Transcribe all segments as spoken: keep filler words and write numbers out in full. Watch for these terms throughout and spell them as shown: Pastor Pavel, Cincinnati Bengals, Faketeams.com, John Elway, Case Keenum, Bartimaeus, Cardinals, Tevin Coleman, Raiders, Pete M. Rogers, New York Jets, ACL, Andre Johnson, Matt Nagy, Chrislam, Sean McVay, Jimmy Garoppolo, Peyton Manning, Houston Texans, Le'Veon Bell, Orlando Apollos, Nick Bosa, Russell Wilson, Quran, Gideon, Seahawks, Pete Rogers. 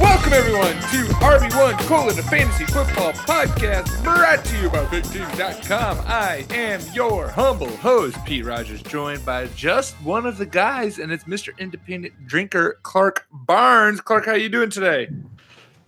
Welcome, everyone, to R B one Colon, the Fantasy Football Podcast, brought to you by Pick Team dot com. I am your humble host, Pete Rogers, joined by just one of the guys, and it's Mister Independent Drinker, Clark Barnes. Clark, how are you doing today?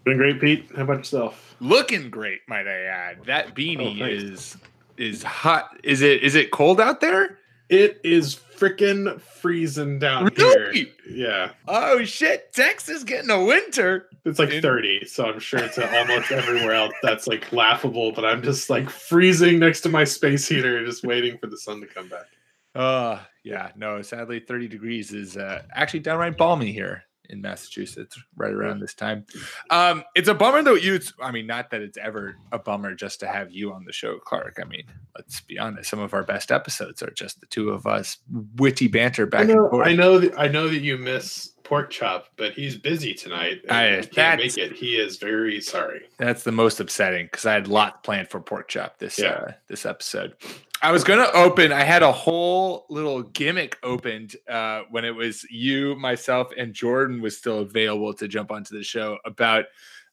Doing great, Pete. How about yourself? Looking great, might I add. That beanie oh, nice. is is hot. Is it is it cold out there? It is freaking freezing down really? here. Yeah. Oh, shit. Texas getting a winter. It's like thirty, so I'm sure it's almost everywhere else that's like laughable, but I'm just like freezing next to my space heater and just waiting for the sun to come back. Uh, yeah. No, sadly, thirty degrees is uh, actually downright balmy here in Massachusetts right around this time. Um, it's a bummer, though. You, it's, I mean, not that it's ever a bummer just to have you on the show, Clark. I mean, let's be honest. Some of our best episodes are just the two of us, witty banter back I know, and forth. I know, that, I know that you miss Pork Chop, but he's busy tonight. And I he can't make it. He is very sorry. That's the most upsetting because I had a lot planned for Pork Chop this yeah. uh, this episode. I was going to open, I had a whole little gimmick opened uh, when it was you, myself, and Jordan was still available to jump onto the show about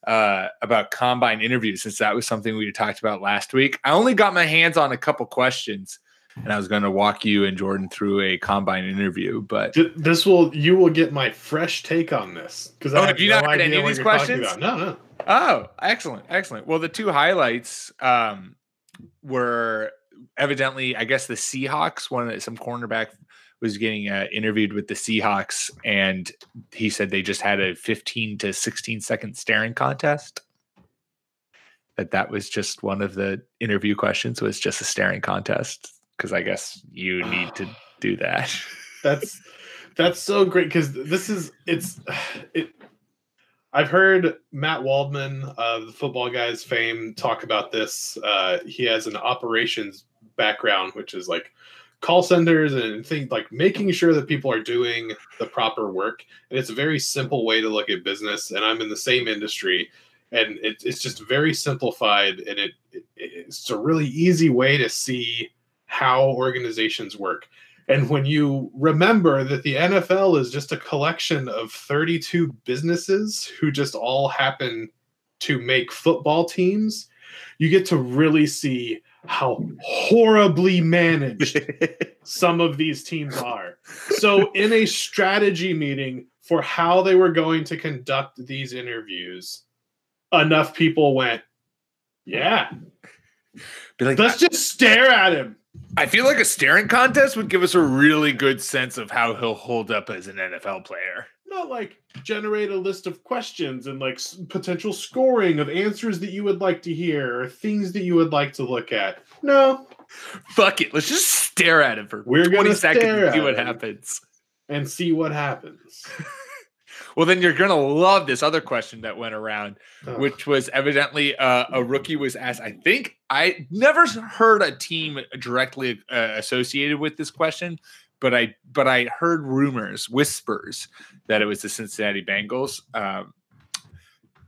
uh, about combine interviews, since that was something we talked about last week. I only got my hands on a couple questions, and I was going to walk you and Jordan through a combine interview. But this will, you will get my fresh take on this. Because oh, I have you no not heard any of these questions? No, no. Oh, excellent. Excellent. Well, the two highlights um, were... Evidently, I guess the Seahawks, one some cornerback was getting uh, interviewed with the Seahawks, and he said they just had a fifteen to sixteen second staring contest. That that was just one of the interview questions, was just a staring contest, because I guess you need to do that. That's that's so great, because this is it's it. I've heard Matt Waldman of the Football Guys fame talk about this. Uh, he has an operations background, which is like call centers and things like making sure that people are doing the proper work. And it's a very simple way to look at business. And I'm in the same industry, and it, it's just very simplified. And it, it it's a really easy way to see how organizations work. And when you remember that the N F L is just a collection of thirty-two businesses who just all happen to make football teams, you get to really see how horribly managed some of these teams are. So in a strategy meeting for how they were going to conduct these interviews, enough people went, yeah, be like, let's just stare at him. I feel like a staring contest would give us a really good sense of how he'll hold up as an N F L player. Not like generate a list of questions and like potential scoring of answers that you would like to hear or things that you would like to look at. No. Fuck it. Let's just stare at him for We're twenty seconds and see what happens. And see what happens. Well, then you're going to love this other question that went around, oh. which was evidently uh, a rookie was asked. I think I never heard a team directly uh, associated with this question, but I but I heard rumors, whispers, that it was the Cincinnati Bengals. Um,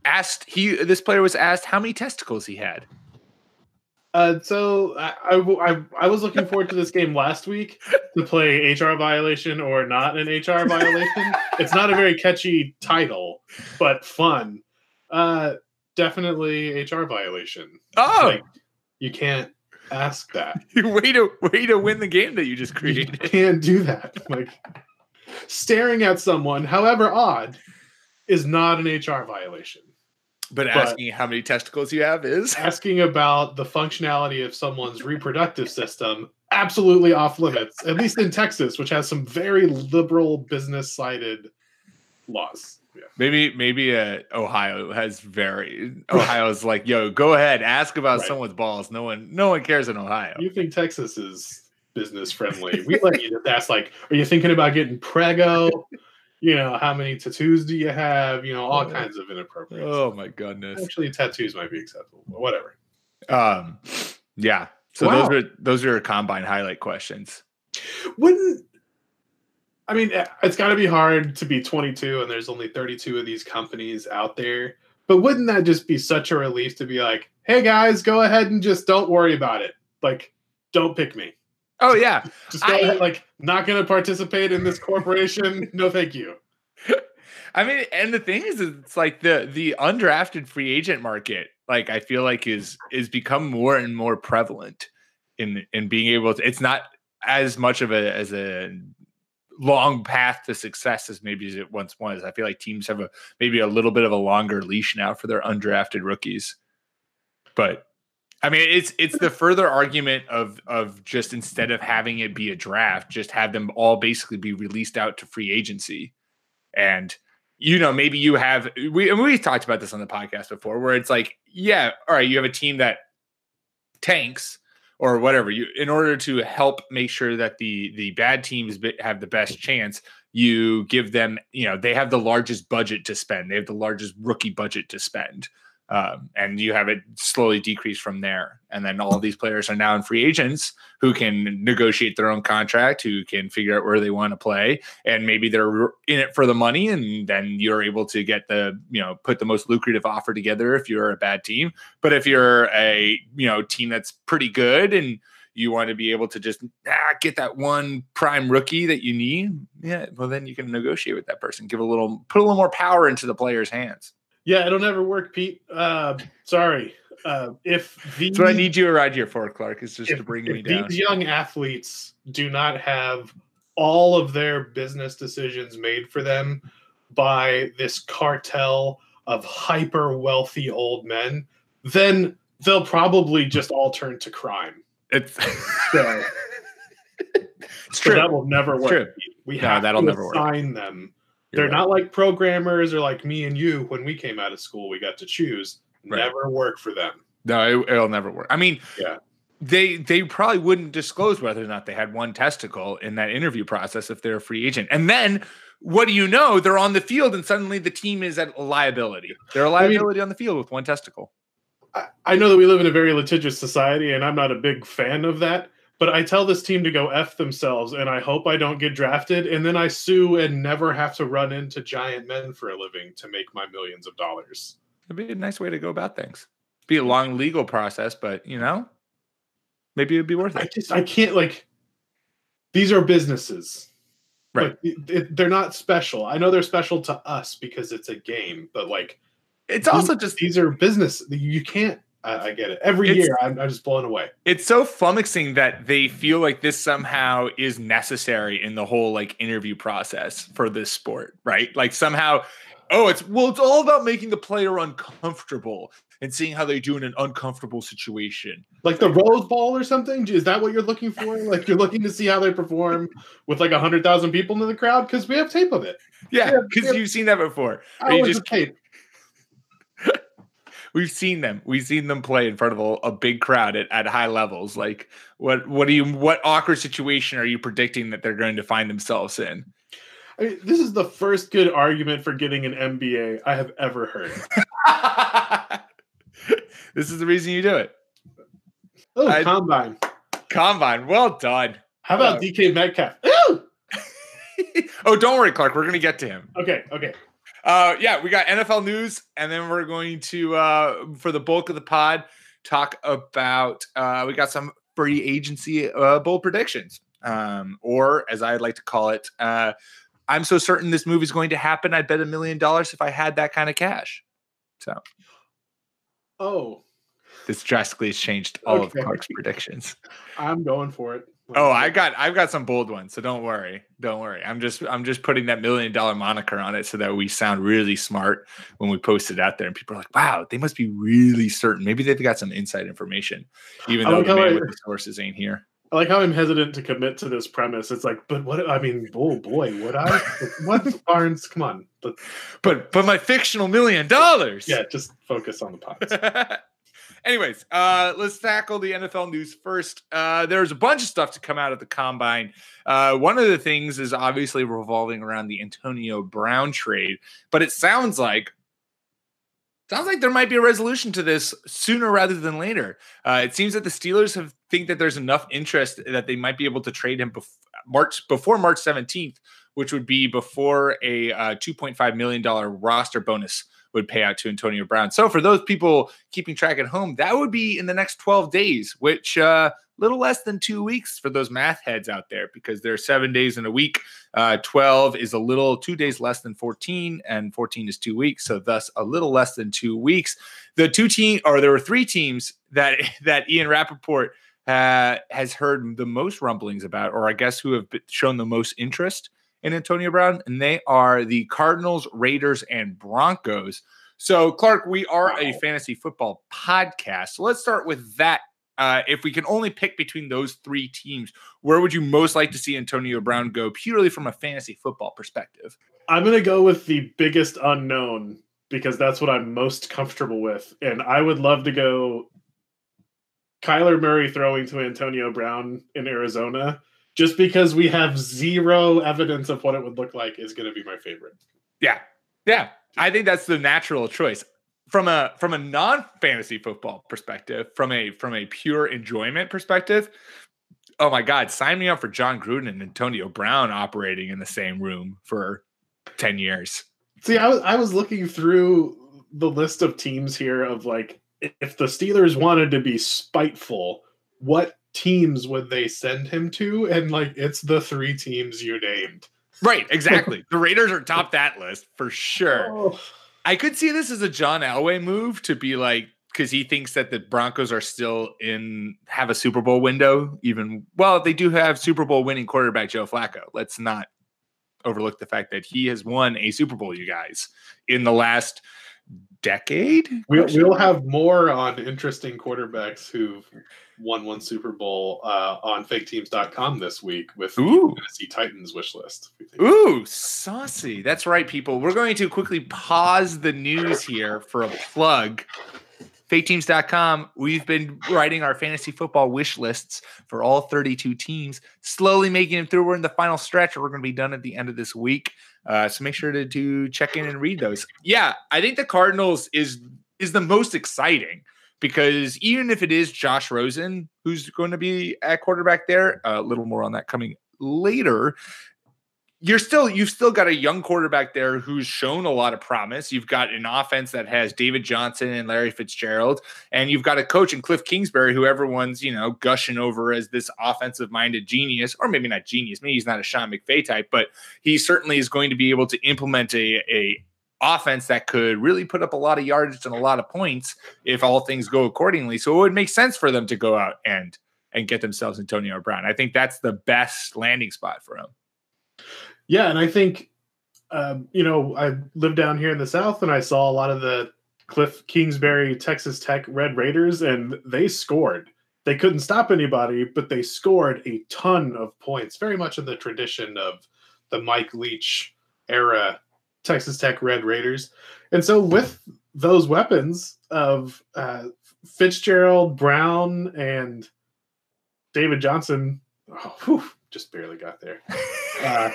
asked he this player was asked how many testicles he had. Uh, so I, I, I was looking forward to this game last week to play H R violation or not an H R violation. It's not a very catchy title, but fun. Uh, definitely H R violation. Oh, like, you can't ask that. Way to way to win the game that you just created. You can't do that. Like staring at someone, however odd, is not an H R violation. But asking but how many testicles you have is? Asking about the functionality of someone's reproductive system, absolutely off limits, at least in Texas, which has some very liberal business-sided laws. Yeah. Maybe maybe uh, Ohio has very Ohio's like, yo, go ahead, ask about right. someone's balls. No one no one cares in Ohio. You think Texas is business friendly? We let you just ask, like, are you thinking about getting prego? You know, how many tattoos do you have? You know, all oh. kinds of inappropriate. Oh stuff. My goodness. Actually, tattoos might be acceptable, but whatever. Um, yeah. So wow. those are those are combine highlight questions. Wouldn't I mean, it's got to be hard to be twenty-two and there's only thirty-two of these companies out there. But wouldn't that just be such a relief to be like, hey, guys, go ahead and just don't worry about it. Like, don't pick me. Oh, yeah. Just go I, ahead, like, not going to participate in this corporation. No, thank you. I mean, and the thing is, it's like the the undrafted free agent market, like, I feel like is is become more and more prevalent in in being able to. It's not as much of a as a. long path to success as maybe as it once was. I feel like teams have a maybe a little bit of a longer leash now for their undrafted rookies. But I mean, it's it's the further argument of of just instead of having it be a draft, just have them all basically be released out to free agency. And you know, maybe you have we and we talked about this on the podcast before, where it's like, yeah, all right, you have a team that tanks. Or whatever, you in order to help make sure that the the bad teams have the best chance, you give them, you know, they have the largest budget to spend. They have the largest rookie budget to spend. Um, and you have it slowly decrease from there. And then all of these players are now in free agents who can negotiate their own contract, who can figure out where they want to play. And maybe they're in it for the money. And then you're able to get the, you know, put the most lucrative offer together if you're a bad team. But if you're a, you know, team that's pretty good and you want to be able to just ah, get that one prime rookie that you need. Yeah. Well, then you can negotiate with that person, give a little, put a little more power into the player's hands. Yeah, it'll never work, Pete. Uh, sorry. Uh, if these, that's what I need you around here for, Clark, is just if, to bring me down. These young athletes do not have all of their business decisions made for them by this cartel of hyper-wealthy old men, then they'll probably just all turn to crime. It's, so, it's true. So that will never work. True. We no, have that'll to never assign work. Them. They're right. not like programmers or like me and you when we came out of school, we got to choose. Right. Never work for them. No, it, it'll never work. I mean, yeah. they they probably wouldn't disclose whether or not they had one testicle in that interview process if they're a free agent. And then what do you know? They're on the field and suddenly the team is at a liability. They're a liability I mean, on the field with one testicle. I, I know that we live in a very litigious society and I'm not a big fan of that. But I tell this team to go F themselves, and I hope I don't get drafted, and then I sue and never have to run into giant men for a living to make my millions of dollars. It'd be a nice way to go about things. It'd be a long legal process, but, you know, maybe it'd be worth it. I just, I can't, like, these are businesses. Right. Like, they're not special. I know they're special to us because it's a game, but, like, it's also these, just these are business. You can't. I, I get it. Every it's, year, I'm, I'm just blown away. It's so flummoxing that they feel like this somehow is necessary in the whole like interview process for this sport, right? Like somehow, oh, it's well, it's all about making the player uncomfortable and seeing how they do in an uncomfortable situation, like the Rose Bowl or something. Is that what you're looking for? Like you're looking to see how they perform with like a hundred thousand people in the crowd because we have tape of it. Yeah, because you've seen that before. I you just tape. We've seen them. We've seen them play in front of a, a big crowd at, at high levels. Like, what? What do you? What awkward situation are you predicting that they're going to find themselves in? I mean, this is the first good argument for getting an M B A I have ever heard. This is the reason you do it. Oh, I, combine! Combine! Well done. How about uh, D K Metcalf? Oh, don't worry, Clark. We're going to get to him. Okay. Okay. Uh, yeah, we got N F L news, and then we're going to, uh, for the bulk of the pod, talk about, uh, we got some free agency uh, bold predictions, um, or as I'd like to call it, uh, I'm so certain this movie's going to happen, I'd bet a million dollars if I had that kind of cash. So, oh, this drastically has changed all okay. of Clark's predictions. I'm going for it. Oh, I got I've got some bold ones, so don't worry. Don't worry. I'm just I'm just putting that million dollar moniker on it so that we sound really smart when we post it out there and people are like, wow, they must be really certain. Maybe they've got some inside information, even though the man with the sources ain't here. I like how I'm hesitant to commit to this premise. It's like, but what? I mean, oh boy, would I? What, Barnes? Come on. But, but but my fictional million dollars. Yeah, just focus on the pots. Anyways, uh, let's tackle the N F L news first. Uh, there's a bunch of stuff to come out of the Combine. Uh, one of the things is obviously revolving around the Antonio Brown trade, but it sounds like Sounds like there might be a resolution to this sooner rather than later. Uh, it seems that the Steelers have think that there's enough interest that they might be able to trade him bef- March before March seventeenth, which would be before a uh, two point five million dollars roster bonus would pay out to Antonio Brown. So for those people keeping track at home, that would be in the next twelve days, which a uh, little less than two weeks for those math heads out there, because there are seven days in a week. Uh, twelve is a little two days less than fourteen, and fourteen is two weeks. So thus a little less than two weeks. The two team, or there were three teams that that Ian Rappaport uh, has heard the most rumblings about, or I guess who have shown the most interest in Antonio Brown, and they are the Cardinals, Raiders, and Broncos. So, Clark, we are wow. a fantasy football podcast. So let's start with that. Uh, if we can only pick between those three teams, where would you most like to see Antonio Brown go purely from a fantasy football perspective? I'm going to go with the biggest unknown because that's what I'm most comfortable with. And I would love to go Kyler Murray throwing to Antonio Brown in Arizona. Just because we have zero evidence of what it would look like is going to be my favorite. Yeah. Yeah. I think that's the natural choice. From a from a non-fantasy football perspective, from a from a pure enjoyment perspective, oh my God, sign me up for John Gruden and Antonio Brown operating in the same room for ten years. See, I was I was looking through the list of teams here of like, if the Steelers wanted to be spiteful, what teams would they send him to? And like, it's the three teams you named. Right, exactly. The Raiders are top that list for sure. Oh. I could see this as a John Elway move to be like, because he thinks that the Broncos are still in, have a Super Bowl window. Even, well, they do have Super Bowl winning quarterback Joe Flacco. Let's not overlook the fact that he has won a Super Bowl, you guys, in the last decade. We'll, we'll have more on interesting quarterbacks who've won one Super Bowl uh, on Fake Teams dot com this week with Ooh. the Tennessee Titans wish list. Ooh, saucy. That's right, people. We're going to quickly pause the news here for a plug. Fake Teams dot com, we've been writing our fantasy football wish lists for all thirty-two teams, slowly making them through. We're in the final stretch. We're going to be done at the end of this week. Uh, so make sure to do check in and read those. Yeah, I think the Cardinals is is the most exciting because even if it is Josh Rosen who's going to be at quarterback there, a little more on that coming later, You're still, you've still got a young quarterback there who's shown a lot of promise. You've got an offense that has David Johnson and Larry Fitzgerald, and you've got a coach in Cliff Kingsbury, who everyone's, you know, gushing over as this offensive-minded genius, or maybe not genius. Maybe he's not a Sean McVay type, but he certainly is going to be able to implement a, a offense that could really put up a lot of yardage and a lot of points if all things go accordingly. So it would make sense for them to go out and and get themselves Antonio Brown. I think that's the best landing spot for him. Yeah, and I think, um, you know, I live down here in the South, and I saw a lot of the Cliff Kingsbury, Texas Tech Red Raiders, and they scored. They couldn't stop anybody, but they scored a ton of points, very much in the tradition of the Mike Leach era Texas Tech Red Raiders. And so with those weapons of uh, Fitzgerald, Brown, and David Johnson, oh, whew, just barely got there. Uh,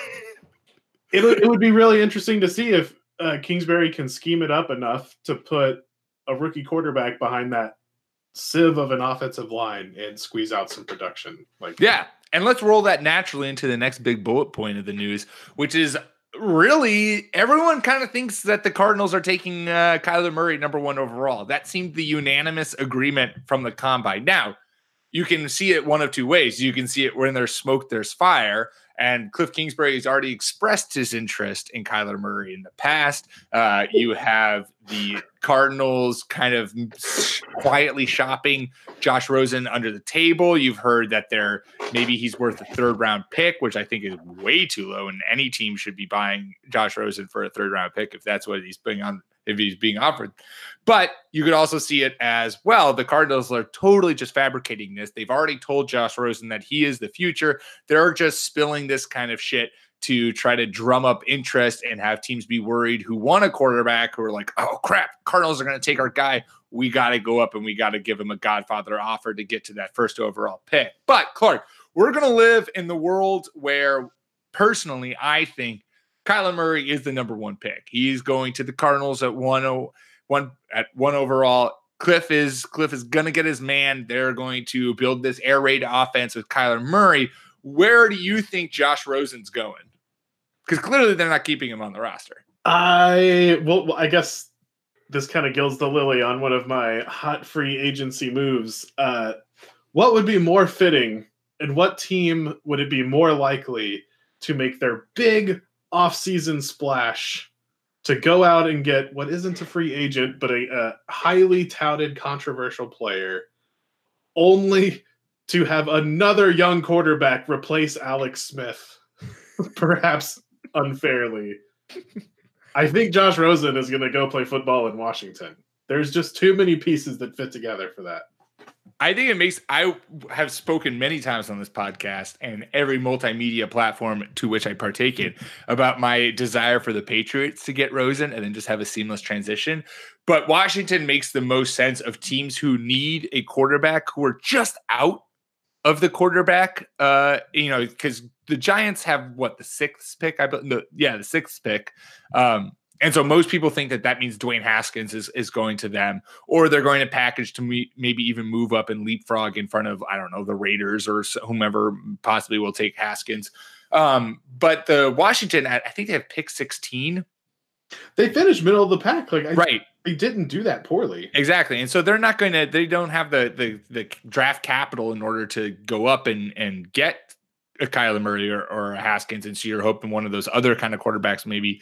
It would, it would be really interesting to see if uh, Kingsbury can scheme it up enough to put a rookie quarterback behind that sieve of an offensive line and squeeze out some production. Like, yeah, and let's roll that naturally into the next big bullet point of the news, which is really everyone kind of thinks that the Cardinals are taking uh, Kyler Murray number one overall. That seemed the unanimous agreement from the Combine. Now, you can see it one of two ways. You can see it when there's smoke, there's fire. And Cliff Kingsbury has already expressed his interest in Kyler Murray in the past. Uh, you have the Cardinals kind of quietly shopping Josh Rosen under the table. You've heard that they're maybe he's worth a third-round pick, which I think is way too low, and any team should be buying Josh Rosen for a third-round pick if that's what he's putting on if he's being offered. But you could also see it as, well, the Cardinals are totally just fabricating this. They've already told Josh Rosen that he is the future. They're just spilling this kind of shit to try to drum up interest and have teams be worried who want a quarterback, who are like, oh, crap, Cardinals are going to take our guy. We got to go up and we got to give him a Godfather offer to get to that first overall pick. But, Clark, we're going to live in the world where, personally, I think Kyler Murray is the number one pick. He's going to the Cardinals at one oh one at one overall. Cliff is Cliff is going to get his man. They're going to build this air raid offense with Kyler Murray. Where do you think Josh Rosen's going? Because clearly they're not keeping him on the roster. I well, I guess this kind of gilds the lily on one of my hot free agency moves. Uh, what would be more fitting, and what team would it be more likely to make their big offseason splash to go out and get what isn't a free agent, but a, a highly touted, controversial player, only to have another young quarterback replace Alex Smith, perhaps unfairly? I think Josh Rosen is going to go play football in Washington. There's just too many pieces that fit together for that. I think it makes, I have spoken many times on this podcast and every multimedia platform to which I partake in about my desire for the Patriots to get Rosen and then just have a seamless transition. But Washington makes the most sense of teams who need a quarterback, who are just out of the quarterback, uh, you know, because the Giants have what, the sixth pick? I believe, yeah, the sixth pick. Um, And so most people think that that means Dwayne Haskins is, is going to them, or they're going to package to me, maybe even move up and leapfrog in front of, I don't know, the Raiders or whomever possibly will take Haskins. Um, but the Washington, I think they have pick sixteen. They finished middle of the pack. Like I, right. They didn't do that poorly. Exactly. And so they're not going to, they don't have the, the, the draft capital in order to go up and, and get a Kyler Murray or, or a Haskins. And so you're hoping one of those other kind of quarterbacks maybe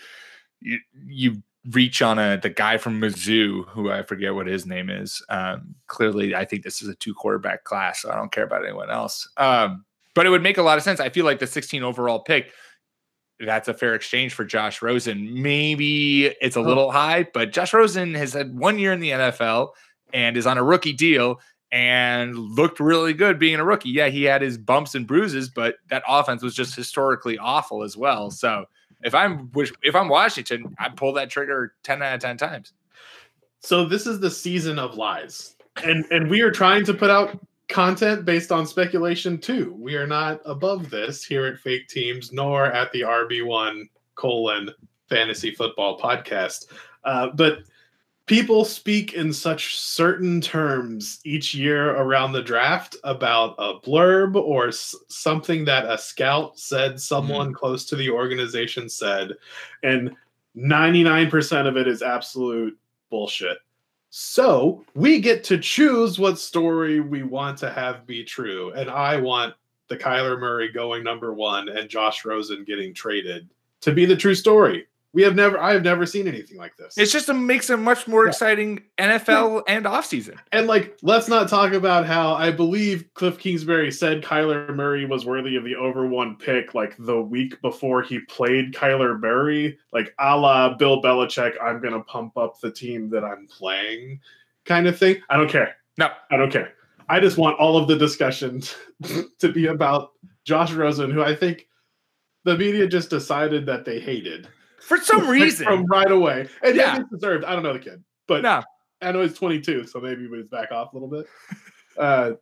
You, you reach on a the guy from Mizzou, who I forget what his name is. Um, clearly, I think this is a two-quarterback class, so I don't care about anyone else. Um, but it would make a lot of sense. I feel like the sixteen overall pick, that's a fair exchange for Josh Rosen. Maybe it's a little high, but Josh Rosen has had one year in the N F L and is on a rookie deal and looked really good being a rookie. Yeah, he had his bumps and bruises, but that offense was just historically awful as well. So If I'm if I'm Washington, I pull that trigger ten out of ten times. So this is the season of lies. And and we are trying to put out content based on speculation too. We are not above this here at Fake Teams, nor at the R B one colon fantasy football podcast. Uh, but people speak in such certain terms each year around the draft about a blurb or s- something that a scout said, someone mm-hmm. close to the organization said, and ninety-nine percent of it is absolute bullshit. So we get to choose what story we want to have be true, and I want the Kyler Murray going number one and Josh Rosen getting traded to be the true story. We have never, I have never seen anything like this. It's just a, makes a much more yeah. exciting N F L yeah. and offseason. And like, let's not talk about how I believe Cliff Kingsbury said Kyler Murray was worthy of the over one pick like the week before he played Kyler Murray, like a la Bill Belichick, I'm going to pump up the team that I'm playing kind of thing. I don't care. No, I don't care. I just want all of the discussion to be about Josh Rosen, who I think the media just decided that they hated. For some reason. From right away. And yeah, it's deserved. I don't know the kid. But no. I know he's twenty-two, so maybe he's back off a little bit. Uh,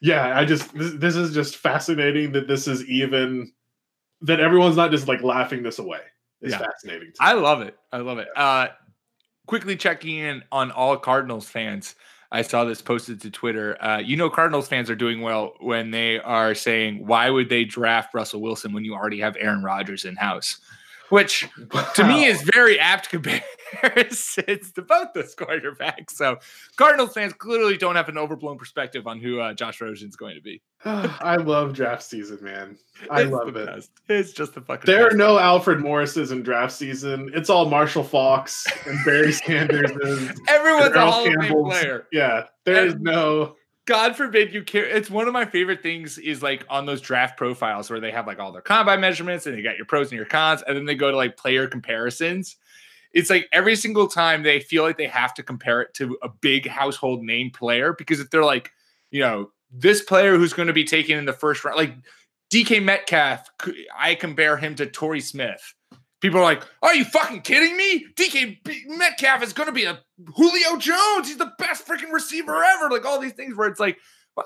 yeah, I just this, this is just fascinating that this is even that everyone's not just like laughing this away. It's yeah. fascinating. To I love it. I love it. Uh, quickly checking in on all Cardinals fans. I saw this posted to Twitter. Uh, you know, Cardinals fans are doing well when they are saying, why would they draft Russell Wilson when you already have Aaron Rodgers in house? Which to wow. me is very apt comparison to both those quarterbacks. So Cardinals fans clearly don't have an overblown perspective on who uh, Josh Rosen's going to be. I love draft season, man. I it's love it. Best. It's just the fucking There best. Are no Alfred Morris's in draft season. It's all Marshall Fox and Barry Sanders. Everyone's a Hall of Fame player. Yeah, there is no... God forbid you care. It's one of my favorite things is like on those draft profiles where they have like all their combine measurements and they got your pros and your cons. And then they go to like player comparisons. it's like every single time they feel like they have to compare it to a big household name player, because if they're like, you know, this player who's going to be taken in the first round, like D K Metcalf, I compare him to Torrey Smith. People are like, are you fucking kidding me? D K Metcalf is going to be a Julio Jones. He's the best freaking receiver ever. Like all these things where it's like,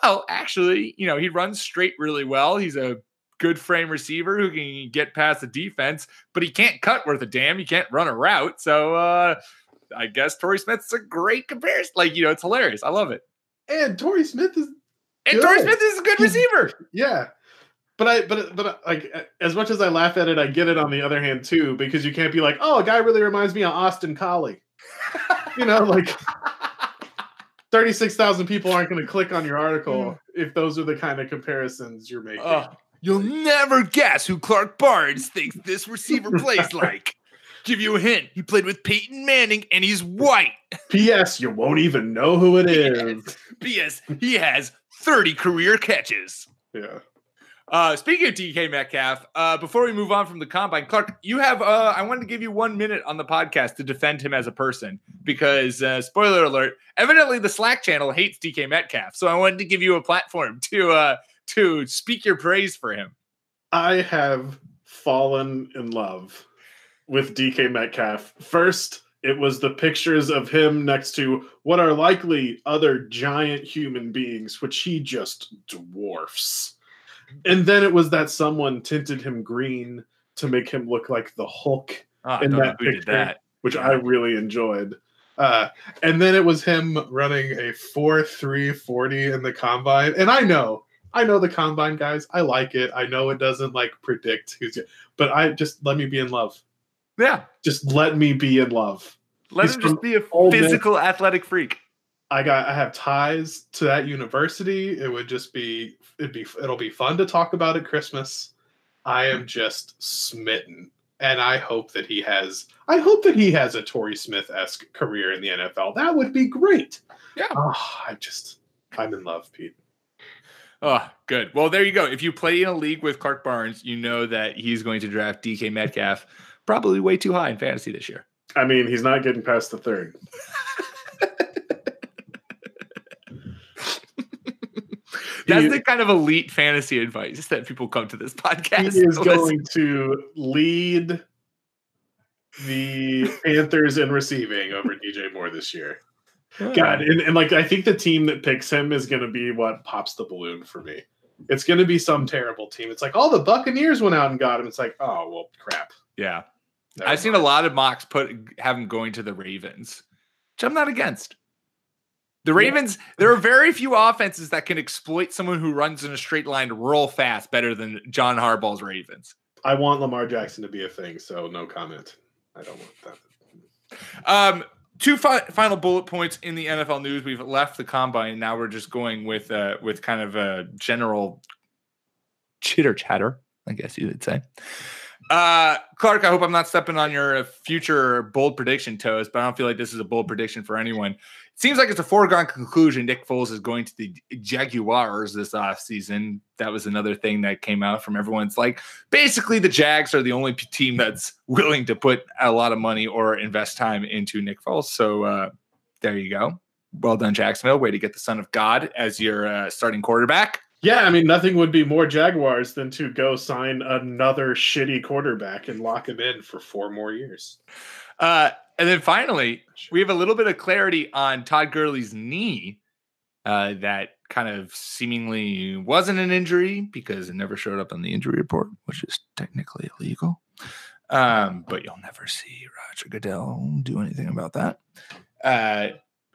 well, actually, you know, he runs straight really well. He's a good frame receiver who can get past the defense, but he can't cut worth a damn. He can't run a route. So uh, I guess Torrey Smith's a great comparison. Like, you know, it's hilarious. I love it. And Torrey Smith is And good. Torrey Smith is a good receiver. Yeah. But I, but but like, as much as I laugh at it, I get it on the other hand too, because you can't be like, oh, a guy really reminds me of Austin Collie. You know, like thirty-six thousand people aren't going to click on your article if those are the kind of comparisons you're making. Uh, you'll never guess who Clark Barnes thinks this receiver plays like. Give you a hint. He played with Peyton Manning and he's white. P S. You won't even know who it is. P S. He has thirty career catches. Yeah. Uh, speaking of D K Metcalf, uh, before we move on from the combine, Clark, you have, uh, I wanted to give you one minute on the podcast to defend him as a person because, uh, spoiler alert, evidently the Slack channel hates D K Metcalf. So I wanted to give you a platform to, uh, to speak your praise for him. I have fallen in love with D K Metcalf. First, it was the pictures of him next to what are likely other giant human beings, which he just dwarfs. And then it was that someone tinted him green to make him look like the Hulk oh, in that picture, did that. which yeah. I really enjoyed. Uh, and then it was him running a four three forty in the combine. And I know, I know the combine guys. I like it. I know it doesn't like predict who's, but I just let me be in love. Yeah, just let me be in love. Let He's him just be a physical, man. athletic freak. I got. I have ties to that university. It would just be. It'd be. It'll be fun to talk about at Christmas. I am just smitten, and I hope that he has. I hope that he has a Torrey Smith-esque career in the N F L. That would be great. Yeah. Oh, I just. I'm in love, Pete. Oh, good. Well, there you go. If you play in a league with Clark Barnes, you know that he's going to draft D K Metcalf probably way too high in fantasy this year. I mean, he's not getting past the third. That's he, the kind of elite fantasy advice that people come to this podcast. He is listen. going to lead the Panthers in receiving over D J Moore this year. Oh. God, and, and like I think the team that picks him is going to be what pops the balloon for me. It's going to be some terrible team. It's like all oh, the Buccaneers went out and got him. It's like, oh well, crap. Yeah, Never I've mind. seen a lot of mocks put have him going to the Ravens, which I'm not against. The Ravens, yeah. There are very few offenses that can exploit someone who runs in a straight line real fast better than John Harbaugh's Ravens. I want Lamar Jackson to be a thing, so no comment. I don't want that. Um, two fi- final bullet points in the N F L news. We've left the combine, and now we're just going with uh, with kind of a general chitter-chatter, I guess you would say. Uh, Clark, I hope I'm not stepping on your future bold prediction toes, but I don't feel like this is a bold prediction for anyone. Seems like it's a foregone conclusion Nick Foles is going to the Jaguars this offseason. That was another thing that came out from everyone's like, basically the Jags are the only team that's willing to put a lot of money or invest time into Nick Foles. So uh, there you go. Well done, Jacksonville. Way to get the son of God as your uh, starting quarterback. Yeah, I mean, nothing would be more Jaguars than to go sign another shitty quarterback and lock him in for four more years. Uh And then finally, we have a little bit of clarity on Todd Gurley's knee uh, that kind of seemingly wasn't an injury because it never showed up on the injury report, which is technically illegal. Um, but you'll never see Roger Goodell do anything about that. Uh,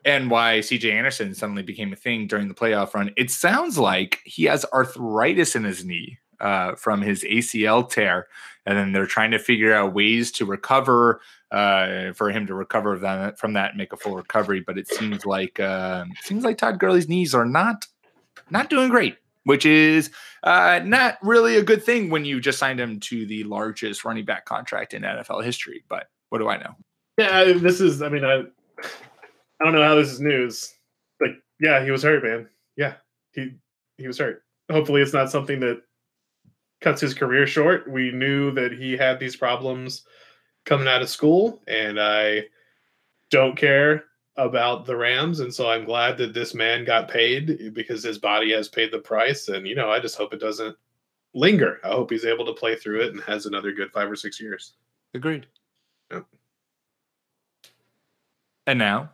and why C J Anderson suddenly became a thing during the playoff run. It sounds like he has arthritis in his knee uh, from his A C L tear. And then they're trying to figure out ways to recover Uh, for him to recover that, from that and make a full recovery. But it seems like uh, it seems like Todd Gurley's knees are not not doing great, which is uh, not really a good thing when you just signed him to the largest running back contract in N F L history. But what do I know? Yeah, I, this is, I mean, I, I don't know how this is news. Like, yeah, he was hurt, man. Yeah, he he was hurt. Hopefully it's not something that cuts his career short. We knew that he had these problems coming out of school, and I don't care about the Rams. And so I'm glad that this man got paid, because his body has paid the price. And, you know, I just hope it doesn't linger. I hope he's able to play through it and has another good five or six years. Agreed. Yeah. And now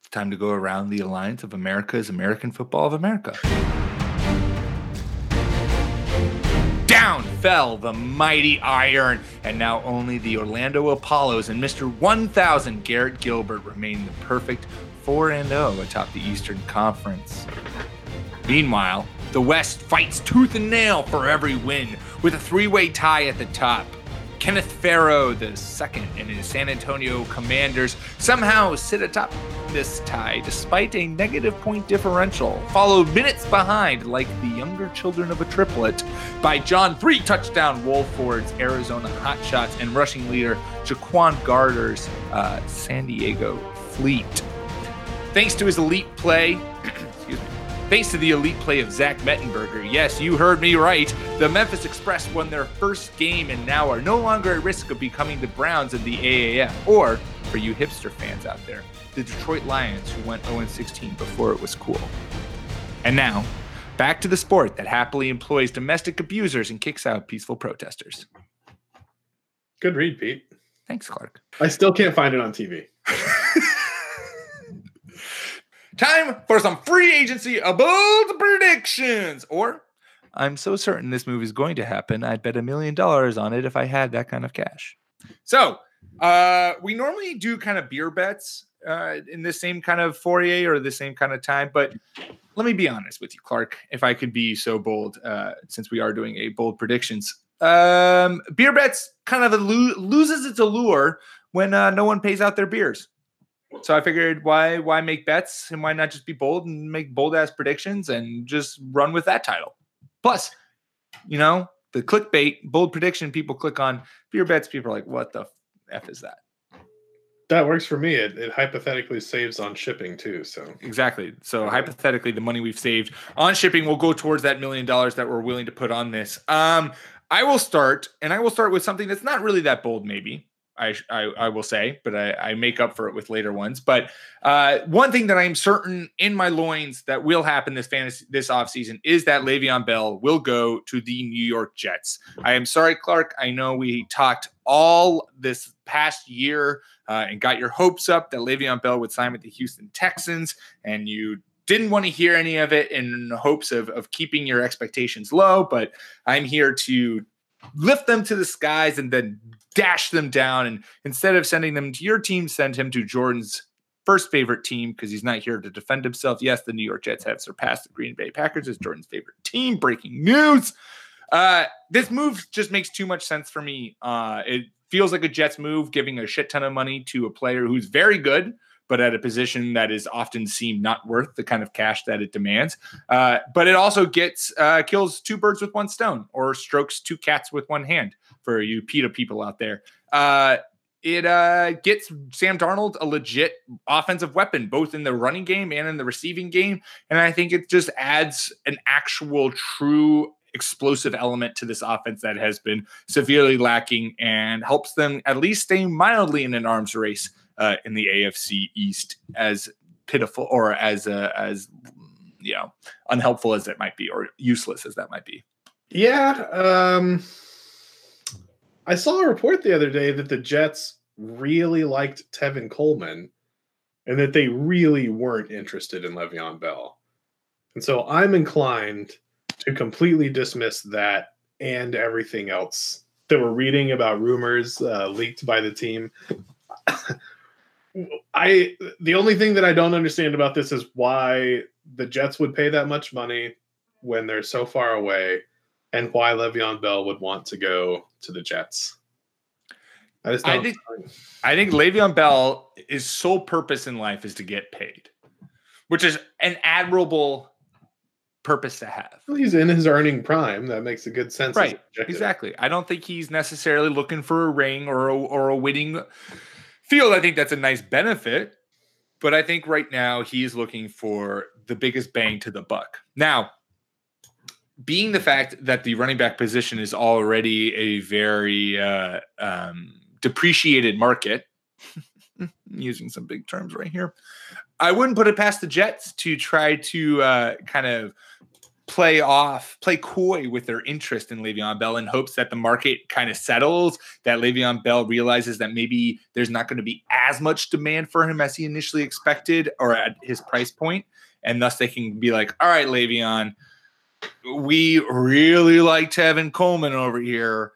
it's time to go around the Alliance of America's American Football of America. Down fell the mighty iron, and now only the Orlando Apollos and Mister one thousand Garrett Gilbert remain the perfect four and oh atop the Eastern Conference. Meanwhile, the West fights tooth and nail for every win, with a three-way tie at the top. Kenneth Farrow the second and his San Antonio Commanders somehow sit atop this tie despite a negative point differential, followed minutes behind, like the younger children of a triplet, by John Three Touchdown Wolford's Arizona Hotshots and rushing leader Jaquan Garter's uh, San Diego Fleet. Thanks to his elite play, excuse me, Thanks to the elite play of Zach Mettenberger, yes, you heard me right, the Memphis Express won their first game and now are no longer at risk of becoming the Browns of the A A F. Or, for you hipster fans out there, the Detroit Lions, who went oh and sixteen before it was cool. And now, back to the sport that happily employs domestic abusers and kicks out peaceful protesters. Good read, Pete. Thanks, Clark. I still can't find it on T V. Time for some free agency bold predictions. Or, I'm so certain this movie is going to happen, I'd bet a million dollars on it if I had that kind of cash. So, uh, we normally do kind of beer bets uh, in this same kind of foyer or the same kind of time. But let me be honest with you, Clark, if I could be so bold, uh, since we are doing a bold predictions. Um, beer bets kind of alo- loses its allure when uh, no one pays out their beers. So I figured, why why make bets, and why not just be bold and make bold-ass predictions and just run with that title? Plus, you know, the clickbait, bold prediction, people click on beer bets. People are like, what the F is that? That works for me. It, it hypothetically saves on shipping too. So exactly. So hypothetically, the money we've saved on shipping will go towards that million dollars that we're willing to put on this. Um, I will start, and I will start with something that's not really that bold, maybe. I, I I will say, but I, I make up for it with later ones. But uh, one thing that I am certain in my loins that will happen this fantasy this offseason is that Le'Veon Bell will go to the New York Jets. I am sorry, Clark. I know we talked all this past year uh, and got your hopes up that Le'Veon Bell would sign with the Houston Texans, and you didn't want to hear any of it in hopes of of keeping your expectations low. But I'm here to lift them to the skies and then dash them down, and instead of sending them to your team, send him to Jordan's first favorite team, because he's not here to defend himself. Yes, the New York Jets have surpassed the Green Bay Packers as Jordan's favorite team. Breaking news. Uh, this move just makes too much sense for me. Uh, it feels like a Jets move, giving a shit ton of money to a player who's very good, but at a position that is often seen not worth the kind of cash that it demands. Uh, but it also gets uh, kills two birds with one stone, or strokes two cats with one hand for you PETA people out there. Uh, it uh, gets Sam Darnold a legit offensive weapon, both in the running game and in the receiving game. And I think it just adds an actual true explosive element to this offense that has been severely lacking, and helps them at least stay mildly in an arms race Uh, in the A F C East, as pitiful or as uh, as you know unhelpful as it might be, or useless as that might be. Yeah, um, I saw a report the other day that the Jets really liked Tevin Coleman, and that they really weren't interested in Le'Veon Bell. And so I'm inclined to completely dismiss that and everything else that we're reading about, rumors uh, leaked by the team. I the only thing that I don't understand about this is why the Jets would pay that much money when they're so far away, and why Le'Veon Bell would want to go to the Jets. I just don't I think, I think Le'Veon Bell, his sole purpose in life is to get paid, which is an admirable purpose to have. Well, he's in his earning prime. That makes a good sense. Right. Exactly. I don't think he's necessarily looking for a ring or a, or a winning field. I think that's a nice benefit, but I think right now he's looking for the biggest bang to the buck. Now, being the fact that the running back position is already a very uh, um, depreciated market, using some big terms right here, I wouldn't put it past the Jets to try to uh, kind of play off, play coy with their interest in Le'Veon Bell in hopes that the market kind of settles, that Le'Veon Bell realizes that maybe there's not going to be as much demand for him as he initially expected or at his price point. And thus they can be like, all right, Le'Veon, we really liked having Coleman over here.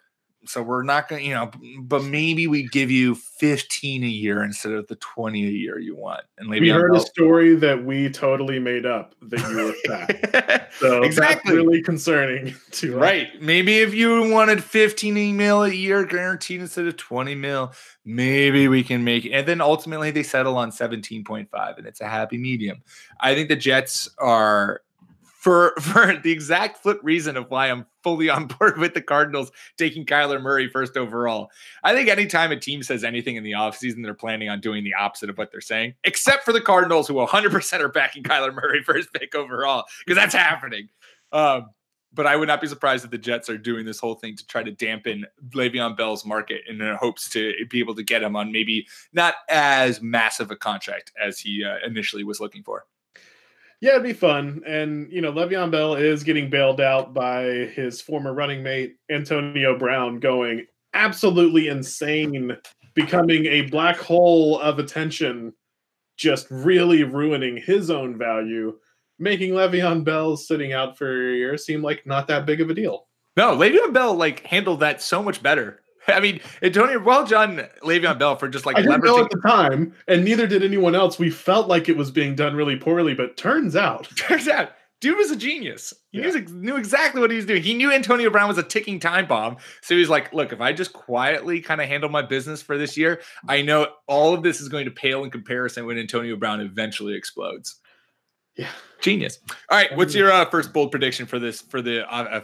So we're not going to, you know, but maybe we give you fifteen a year instead of the twenty a year you want. And Le'Veon we heard Bell. A story that we totally made up that you were fat. So exactly. That's really concerning to us. Right. Maybe if you wanted fifteen mil a year guaranteed instead of twenty mil, maybe we can make it. And then ultimately they settle on seventeen point five, and it's a happy medium. I think the Jets are – For for the exact flip reason of why I'm fully on board with the Cardinals taking Kyler Murray first overall. I think anytime a team says anything in the offseason, they're planning on doing the opposite of what they're saying, except for the Cardinals, who one hundred percent are backing Kyler Murray first pick overall, because that's happening. Um, but I would not be surprised if the Jets are doing this whole thing to try to dampen Le'Veon Bell's market in their hopes to be able to get him on maybe not as massive a contract as he uh, initially was looking for. Yeah, it'd be fun. And, you know, Le'Veon Bell is getting bailed out by his former running mate, Antonio Brown, going absolutely insane, becoming a black hole of attention, just really ruining his own value, making Le'Veon Bell sitting out for a year seem like not that big of a deal. No, Le'Veon Bell, like, handled that so much better. I mean, Antonio, well, John, Le'Veon Bell for just like I didn't leveraging know at the time, and neither did anyone else. We felt like it was being done really poorly, but turns out, turns out, dude was a genius. He yeah. knew exactly what he was doing. He knew Antonio Brown was a ticking time bomb, so he's like, "Look, if I just quietly kind of handle my business for this year, I know all of this is going to pale in comparison when Antonio Brown eventually explodes." Yeah, genius. All right, what's your uh, first bold prediction for this for the uh,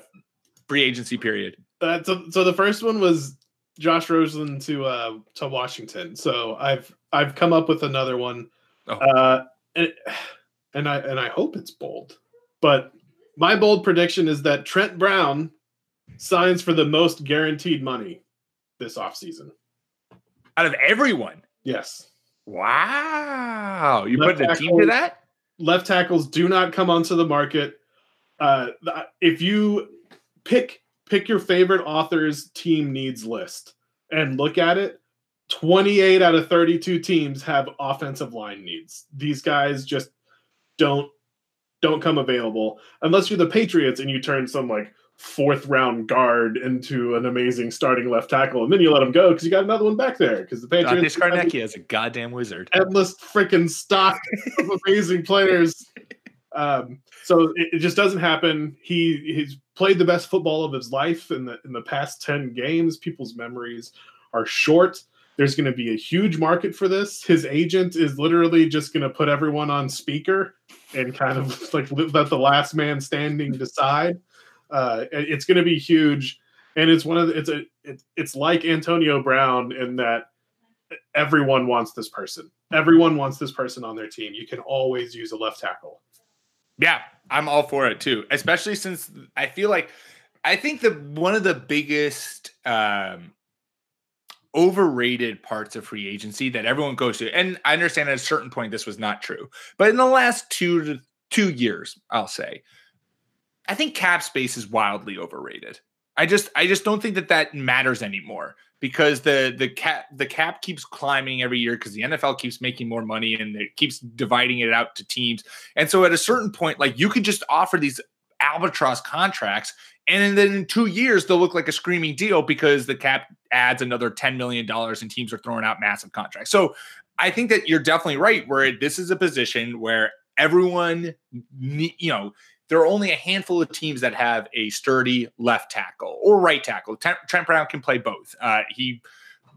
free agency period? Uh, so, so the first one was Josh Rosen to uh, to Washington. So I've I've come up with another one, oh. uh, and and I and I hope it's bold. But my bold prediction is that Trent Brown signs for the most guaranteed money this offseason. Out of everyone, yes. Wow, you put the team to that. Left tackles do not come onto the market. Uh, if you pick. Pick your favorite author's team needs list and look at it. twenty-eight out of thirty-two teams have offensive line needs. These guys just don't don't come available unless you're the Patriots and you turn some like fourth round guard into an amazing starting left tackle and then you let him go because you got another one back there because the Patriots. Dante Scarnecchia is a goddamn wizard. Endless freaking stock of amazing players. Um, so it, it just doesn't happen. He he's played the best football of his life in the in the past ten games. People's memories are short. There's going to be a huge market for this. His agent is literally just going to put everyone on speaker and kind of like let the last man standing decide. Uh, it's going to be huge, and it's one of the, it's a it, it's like Antonio Brown in that everyone wants this person. Everyone wants this person on their team. You can always use a left tackle. Yeah, I'm all for it too, especially since I feel like I think the one of the biggest um, overrated parts of free agency that everyone goes to, and I understand at a certain point this was not true, but in the last two to two years, I'll say, I think cap space is wildly overrated. I just I just don't think that that matters anymore. Because the the cap the cap keeps climbing every year because the N F L keeps making more money and it keeps dividing it out to teams. And so at a certain point, like you could just offer these albatross contracts and then in two years they'll look like a screaming deal because the cap adds another ten million dollars and teams are throwing out massive contracts. So I think that you're definitely right where this is a position where everyone, you know, there are only a handful of teams that have a sturdy left tackle or right tackle. Trent Brown can play both. Uh, he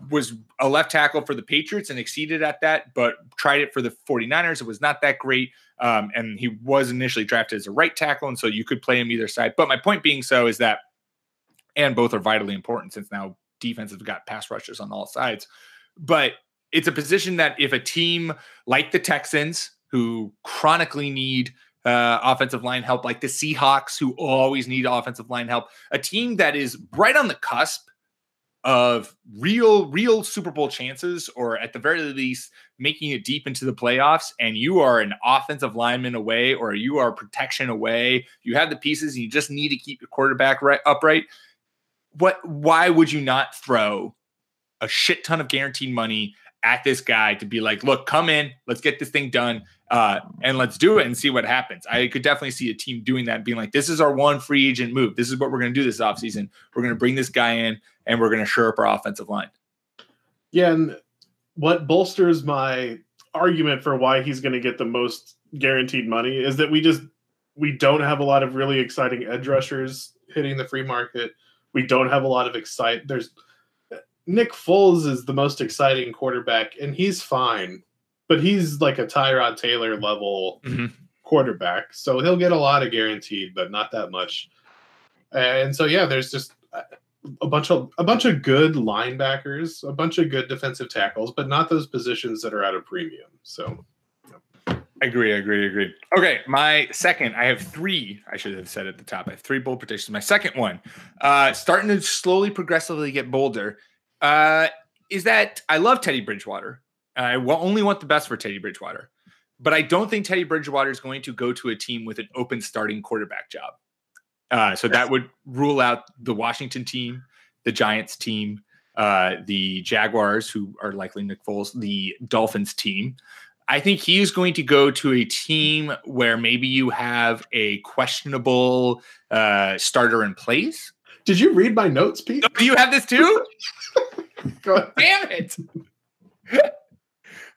was a left tackle for the Patriots and exceeded at that, but tried it for the 49ers. It was not that great. Um, and he was initially drafted as a right tackle. And so you could play him either side. But my point being so is that, and both are vitally important since now defense has got pass rushers on all sides, but it's a position that if a team like the Texans who chronically need uh, offensive line help, like the Seahawks, who always need offensive line help, a team that is right on the cusp of real, real Super Bowl chances, or at the very least making it deep into the playoffs, and you are an offensive lineman away, or you are protection away. You have the pieces, and you just need to keep your quarterback right upright. What? Why would you not throw a shit ton of guaranteed money at this guy to be like, look, come in, let's get this thing done, uh, and let's do it and see what happens? I could definitely see a team doing that and being like, this is our one free agent move. This is what we're going to do this offseason. We're going to bring this guy in, and we're going to shore up our offensive line. Yeah, and what bolsters my argument for why he's going to get the most guaranteed money is that we just we don't have a lot of really exciting edge rushers hitting the free market. We don't have a lot of excite. There's Nick Foles is the most exciting quarterback, and he's fine, but he's like a Tyrod Taylor level mm-hmm. quarterback. So he'll get a lot of guaranteed, but not that much. And so, yeah, there's just a bunch of, a bunch of good linebackers, a bunch of good defensive tackles, but not those positions that are at a premium. So yeah. agree, agree, agree. Okay. My second, I have three, I should have said at the top, I have three bold predictions. My second one, uh, starting to slowly, progressively get bolder. Uh, is that I love Teddy Bridgewater. I will only want the best for Teddy Bridgewater, but I don't think Teddy Bridgewater is going to go to a team with an open starting quarterback job. Uh, so that would rule out the Washington team, the Giants team, uh, the Jaguars, who are likely Nick Foles, the Dolphins team. I think he is going to go to a team where maybe you have a questionable uh, starter in place. Did you read my notes, Pete? Do you have this too? Go ahead. Damn it.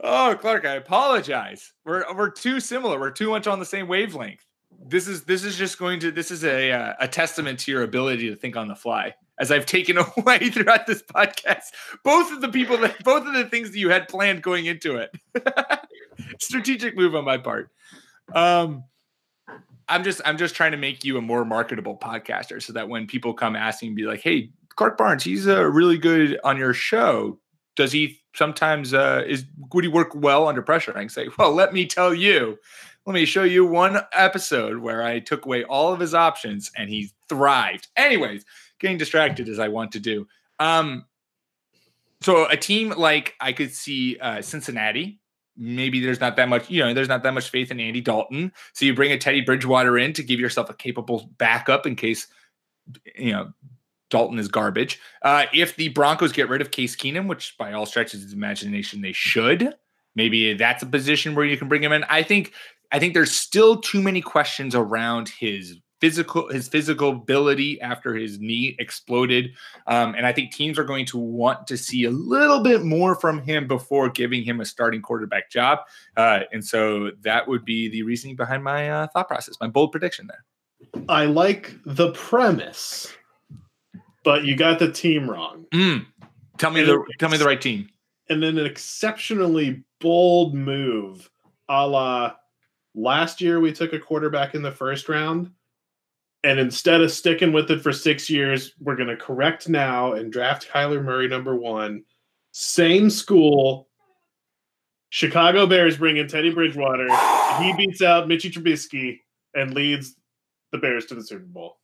Oh, Clark, I apologize. We're we're too similar. We're too much on the same wavelength. This is this is just going to this is a uh, a testament to your ability to think on the fly. As I've taken away throughout this podcast, both of the people that both of the things that you had planned going into it. Strategic move on my part. Um I'm just I'm just trying to make you a more marketable podcaster so that when people come asking, be like, hey, Clark Barnes, he's uh, really good on your show. Does he sometimes uh, is would he work well under pressure? And I can say, well, let me tell you. Let me show you one episode where I took away all of his options and he thrived. Anyways, getting distracted as I want to do. Um, so a team like I could see uh, Cincinnati. Maybe there's not that much, you know, there's not that much faith in Andy Dalton. So you bring a Teddy Bridgewater in to give yourself a capable backup in case, you know, Dalton is garbage. Uh, if the Broncos get rid of Case Keenum, which by all stretches of the imagination they should, maybe that's a position where you can bring him in. I think, I think there's still too many questions around his physical, his physical ability after his knee exploded. Um, and I think teams are going to want to see a little bit more from him before giving him a starting quarterback job. Uh, and so that would be the reasoning behind my uh, thought process, my bold prediction there. I like the premise, but you got the team wrong. Mm. Tell me and the, tell me the right team. And then an exceptionally bold move, a la last year, we took a quarterback in the first round. And instead of sticking with it for six years, we're going to correct now and draft Kyler Murray, number one. Same school. Chicago Bears bring in Teddy Bridgewater. He beats out Mitchie Trubisky and leads the Bears to the Super Bowl.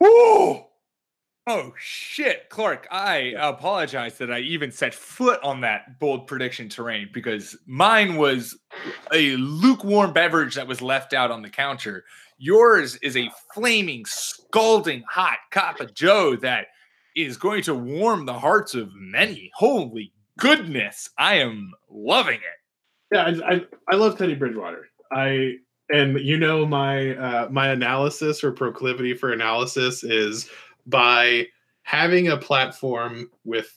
Woo! Oh, shit, Clark. I apologize that I even set foot on that bold prediction terrain because mine was a lukewarm beverage that was left out on the counter. Yours is a flaming, scalding hot cup of Joe that is going to warm the hearts of many. Holy goodness, I am loving it. Yeah, I I, I love Teddy Bridgewater. I and you know my uh, my analysis or proclivity for analysis is by having a platform with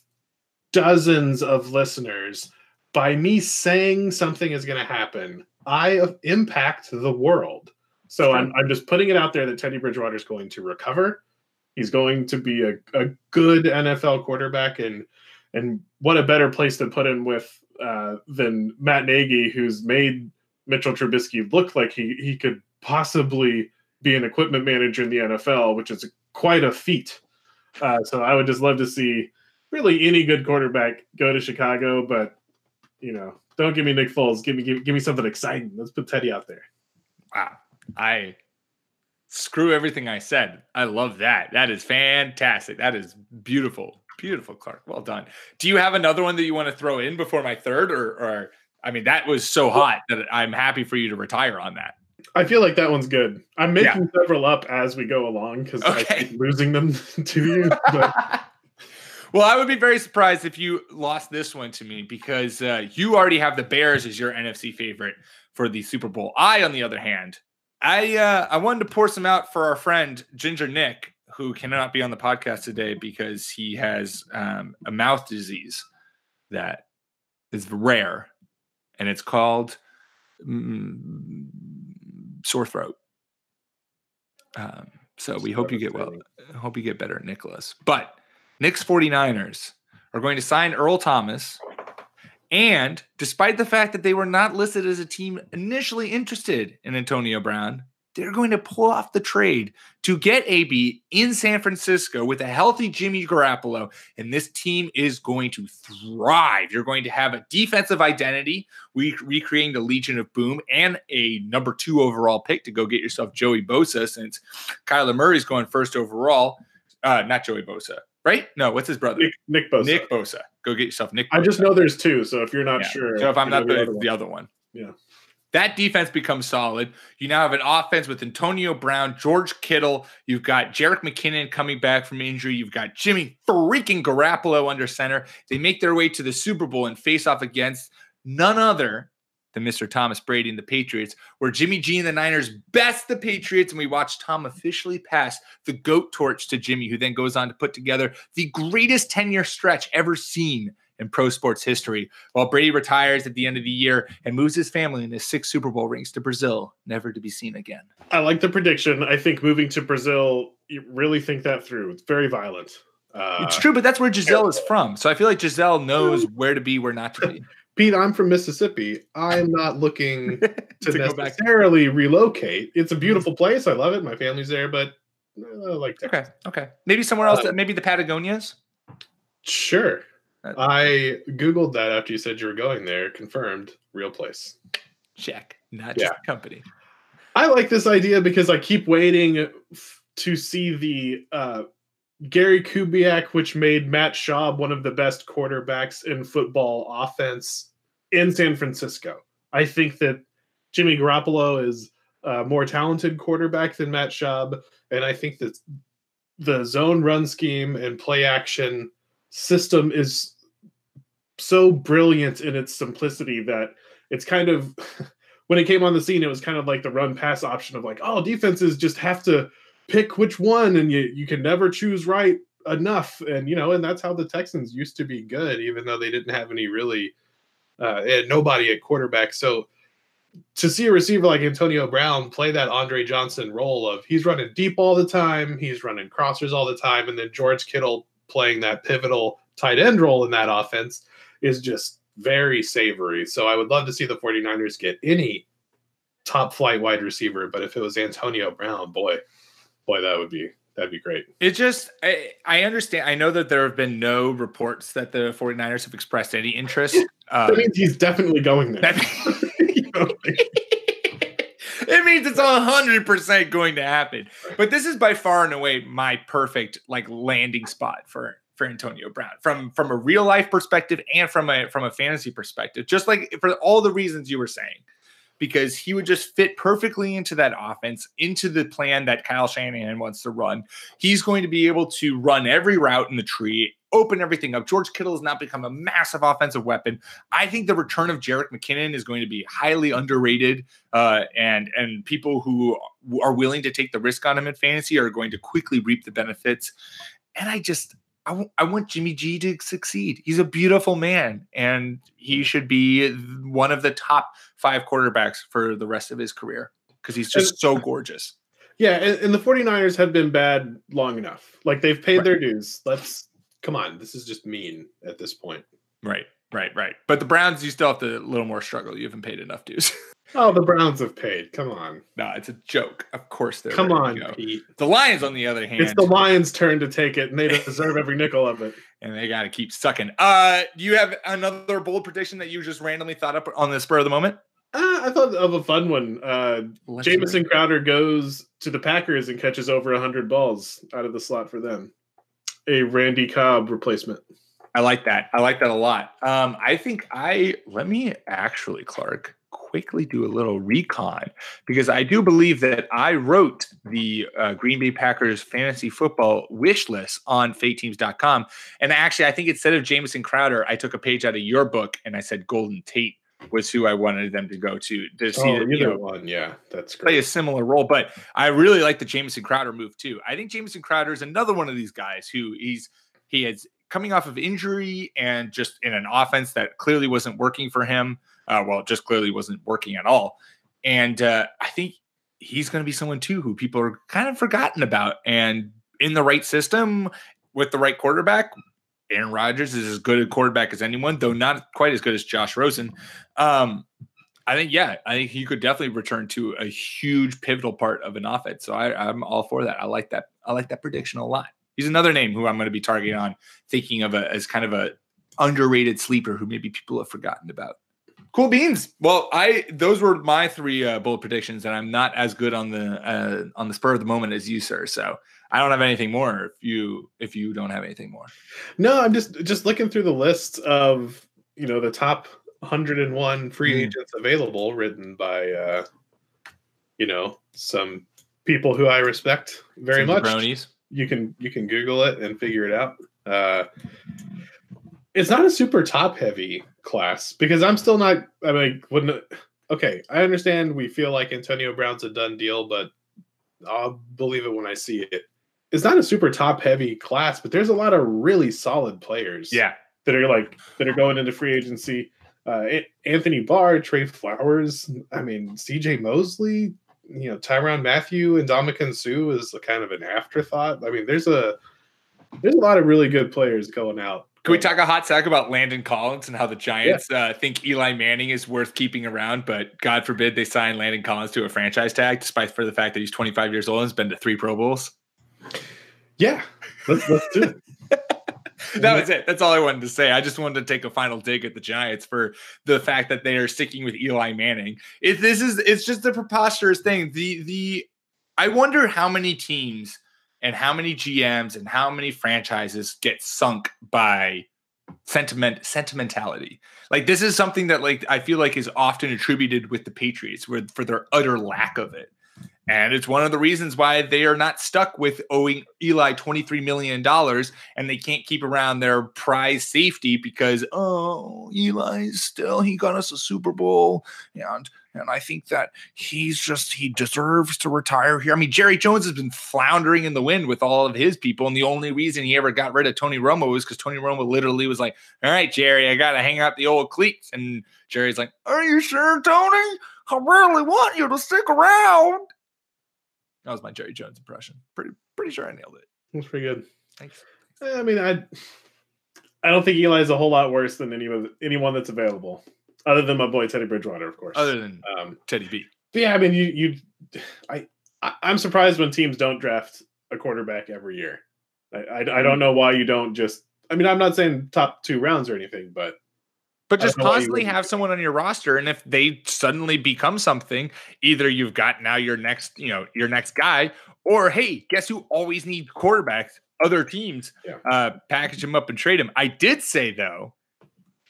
dozens of listeners. By me saying something is going to happen, I impact the world. So I'm I'm just putting it out there that Teddy Bridgewater is going to recover. He's going to be a, a good N F L quarterback, and and what a better place to put him with uh, than Matt Nagy, who's made Mitchell Trubisky look like he he could possibly be an equipment manager in the N F L, which is quite a feat. Uh, so I would just love to see really any good quarterback go to Chicago, but you know, don't give me Nick Foles. Give me give, give me something exciting. Let's put Teddy out there. Wow. I screw everything I said. I love that. That is fantastic. That is beautiful. Beautiful, Clark. Well done. Do you have another one that you want to throw in before my third? Or, or I mean, that was so hot that I'm happy for you to retire on that. I feel like that one's good. I'm making yeah. several up as we go along because okay. I keep losing them to you. But. Well, I would be very surprised if you lost this one to me because uh, you already have the Bears as your N F C favorite for the Super Bowl. I, on the other hand, I uh, I wanted to pour some out for our friend Ginger Nick, who cannot be on the podcast today because he has um, a mouth disease that is rare, and it's called mm, sore throat. Um, so we hope you get well. Hope you get better, Nicholas. But Nick's 49ers are going to sign Earl Thomas. And despite the fact that they were not listed as a team initially interested in Antonio Brown, they're going to pull off the trade to get A B in San Francisco with a healthy Jimmy Garoppolo. And this team is going to thrive. You're going to have a defensive identity, re- recreating the Legion of Boom, and a number two overall pick to go get yourself Joey Bosa, since Kyler Murray's going first overall. Uh, not Joey Bosa. Right? No, what's his brother? Nick, Nick Bosa. Nick Bosa. Go get yourself Nick Bosa. I just know there's two, so if you're not yeah. sure. So if I'm not the, the, other the other one. Yeah. That defense becomes solid. You now have an offense with Antonio Brown, George Kittle. You've got Jerick McKinnon coming back from injury. You've got Jimmy freaking Garoppolo under center. They make their way to the Super Bowl and face off against none other than Mister Thomas Brady and the Patriots, where Jimmy G and the Niners best the Patriots, and we watch Tom officially pass the GOAT torch to Jimmy, who then goes on to put together the greatest ten-year stretch ever seen in pro sports history, while Brady retires at the end of the year and moves his family and his six Super Bowl rings to Brazil, never to be seen again. I like the prediction. I think moving to Brazil, you really think that through. It's very violent. Uh, it's true, but that's where Giselle is from, so I feel like Giselle knows where to be, where not to be. Pete, I'm from Mississippi. I'm not looking to, to necessarily go back. relocate. It's a beautiful place. I love it. My family's there, but I like Texas. Okay. Okay. Maybe somewhere else. Uh, maybe the Patagonias? Sure. Uh, I Googled that after you said you were going there. Confirmed. Real place. Check. Not just yeah. a company. I like this idea because I keep waiting to see the uh, – Gary Kubiak, which made Matt Schaub one of the best quarterbacks in football offense in San Francisco. I think that Jimmy Garoppolo is a more talented quarterback than Matt Schaub, and I think that the zone run scheme and play action system is so brilliant in its simplicity that it's kind of, when it came on the scene, it was kind of like the run pass option of like, oh, defenses just have to pick which one, and you, you can never choose right enough. And, you know, and that's how the Texans used to be good, even though they didn't have any really uh, – nobody at quarterback. So to see a receiver like Antonio Brown play that Andre Johnson role of he's running deep all the time, he's running crossers all the time, and then George Kittle playing that pivotal tight end role in that offense is just very savory. So I would love to see the 49ers get any top flight wide receiver, but if it was Antonio Brown, boy – Boy, that would be that'd be great. It just I, I understand. I know that there have been no reports that the 49ers have expressed any interest. Um, that means he's definitely going there. you know, like. It means it's one hundred percent going to happen. But this is by far and away my perfect like landing spot for for Antonio Brown from from a real life perspective and from a from a fantasy perspective. Just like for all the reasons you were saying. Because he would just fit perfectly into that offense, into the plan that Kyle Shanahan wants to run. He's going to be able to run every route in the tree, open everything up. George Kittle has now become a massive offensive weapon. I think the return of Jerick McKinnon is going to be highly underrated, uh, and, and people who are willing to take the risk on him in fantasy are going to quickly reap the benefits. And I just I, w- I want Jimmy G to succeed. He's a beautiful man, and he should be one of the top five quarterbacks for the rest of his career because he's just and, so gorgeous. Yeah, and, and the 49ers have been bad long enough. Like, they've paid right. their dues. Let's – come on. This is just mean at this point. Right, right, right. But the Browns, you still have to a little more struggle. You haven't paid enough dues. Oh, the Browns have paid. Come on. No, nah, it's a joke. Of course they're Come on, Pete. The Lions, on the other hand. It's the Lions' turn to take it, and they deserve every nickel of it. And they got to keep sucking. Uh, do you have another bold prediction that you just randomly thought up on the spur of the moment? Ah, I thought of a fun one. Uh, Jamison Crowder goes to the Packers and catches over one hundred balls out of the slot for them. A Randy Cobb replacement. I like that. I like that a lot. Um, I think I – let me actually, Clark, quickly do a little recon, because I do believe that I wrote the uh, Green Bay Packers fantasy football wish list on Fake Teams dot com. And actually, I think instead of Jamison Crowder, I took a page out of your book and I said Golden Tate was who I wanted them to go to to see oh, that, you know, one. Yeah, that's great. Play a similar role. But I really like the Jamison Crowder move too. I think Jamison Crowder is another one of these guys who he's he has coming off of injury and just in an offense that clearly wasn't working for him. Uh, well, just clearly wasn't working at all. And uh, I think he's going to be someone too who people are kind of forgotten about. And in the right system with the right quarterback, Aaron Rodgers is as good a quarterback as anyone, though not quite as good as Josh Rosen. Um, I think, yeah, I think he could definitely return to a huge pivotal part of an offense. So I, I'm all for that. I like that. I like that prediction a lot. He's another name who I'm going to be targeting on, thinking of a, as kind of a underrated sleeper who maybe people have forgotten about. Cool beans. Well, I those were my three uh, bullet predictions, and I'm not as good on the uh, on the spur of the moment as you, sir. So I don't have anything more. If you if you don't have anything more, no, I'm just just looking through the list of, you know, the top one hundred and one free mm. agents available, written by uh, you know, some people who I respect very some much. Bronies. You can you can Google it and figure it out. Uh, It's not a super top-heavy class, because I'm still not – I mean, wouldn't – okay, I understand we feel like Antonio Brown's a done deal, but I'll believe it when I see it. It's not a super top-heavy class, but there's a lot of really solid players yeah. that are like that are going into free agency. Uh, Anthony Barr, Trey Flowers, I mean, C J Mosley, you know, Tyrann Mathieu, and Ndamukong Suh is kind of an afterthought. I mean, there's a there's a lot of really good players going out. Can we talk a hot sack about Landon Collins and how the Giants yeah. uh, think Eli Manning is worth keeping around, but God forbid they sign Landon Collins to a franchise tag, despite for the fact that he's twenty-five years old and has been to three Pro Bowls? Yeah, let's, let's do it. That was it. That's all I wanted to say. I just wanted to take a final dig at the Giants for the fact that they are sticking with Eli Manning. It, this is it's just a preposterous thing. The the I wonder how many teams and how many G Ms and how many franchises get sunk by sentiment sentimentality. Like, this is something that, like, I feel like is often attributed with the Patriots where, for their utter lack of it. And it's one of the reasons why they are not stuck with owing Eli twenty-three million dollars, and they can't keep around their prize safety because, oh, Eli's still, he got us a Super Bowl. And and I think that he's just, he deserves to retire here. I mean, Jerry Jones has been floundering in the wind with all of his people. And the only reason he ever got rid of Tony Romo was because Tony Romo literally was like, all right, Jerry, I got to hang out the old cleats. And Jerry's like, are you sure, Tony? I really want you to stick around. That was my Jerry Jones impression. Pretty, pretty sure I nailed it. That's pretty good. Thanks. I mean, I, I don't think Eli is a whole lot worse than any of anyone that's available, other than my boy Teddy Bridgewater, of course. Other than um, Teddy B. But yeah, I mean, you, you, I, I, I'm surprised when teams don't draft a quarterback every year. I, I, I don't know why you don't just. I mean, I'm not saying top two rounds or anything, but. But just constantly have someone on your roster, and if they suddenly become something, either you've got now your next, you know, your next guy, or hey, guess who always needs quarterbacks? Other teams, yeah. uh, package them up and trade them. I did say though,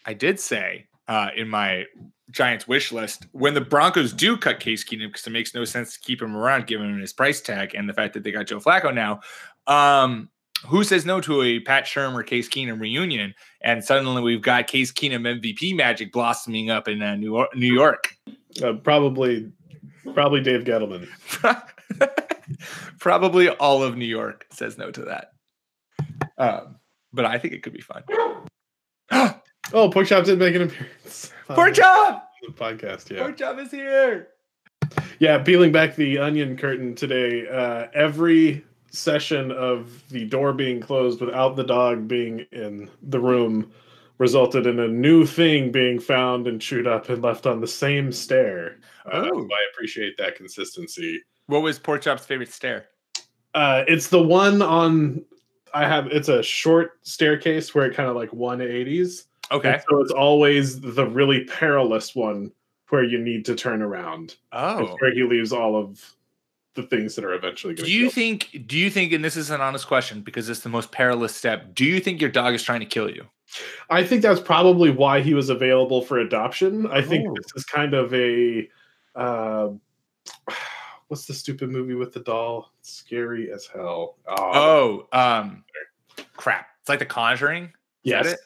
I did say uh, in my Giants wish list, when the Broncos do cut Case Keenum, because it makes no sense to keep him around, given him his price tag and the fact that they got Joe Flacco now. Um, Who says no to a Pat Shurmur, Case Keenum reunion? And suddenly we've got Case Keenum M V P magic blossoming up in uh, New, New York. Uh, probably, probably Dave Gettleman. Probably all of New York says no to that. Um, but I think it could be fun. Oh, Pork Chop did make an appearance. Pork Chop! The podcast, yeah. Pork Chop is here. Yeah, peeling back the onion curtain today. Uh, every session of the door being closed without the dog being in the room resulted in a new thing being found and chewed up and left on the same stair. Uh, oh. I appreciate that consistency. What was Pork Chop's favorite stair? Uh, it's the one on, I have, it's a short staircase where it kind of like one eighties. Okay. And so it's always the really perilous one where you need to turn around. Oh, it's where he leaves all of the things that are eventually going to. Do you kill think? Do you think? And this is an honest question because it's the most perilous step. Do you think your dog is trying to kill you? I think that's probably why he was available for adoption. I think oh. this is kind of a. Uh, What's the stupid movie with the doll? It's scary as hell. Oh, oh um, crap. It's like The Conjuring. Is yes. that it?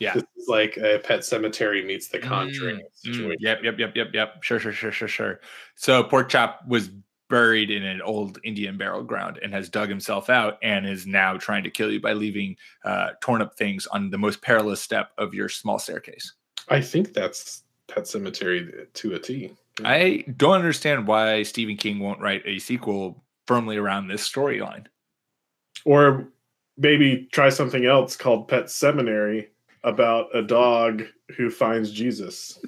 Yeah. This is like a Pet Cemetery meets The Conjuring mm, situation. Yep, yep, yep, yep, yep. Sure, sure, sure, sure, sure. So Pork Chop was buried in an old Indian burial ground and has dug himself out and is now trying to kill you by leaving uh, torn up things on the most perilous step of your small staircase. I think that's Pet Cemetery to a T. I don't understand why Stephen King won't write a sequel firmly around this storyline. Or maybe try something else called Pet Seminary about a dog who finds Jesus.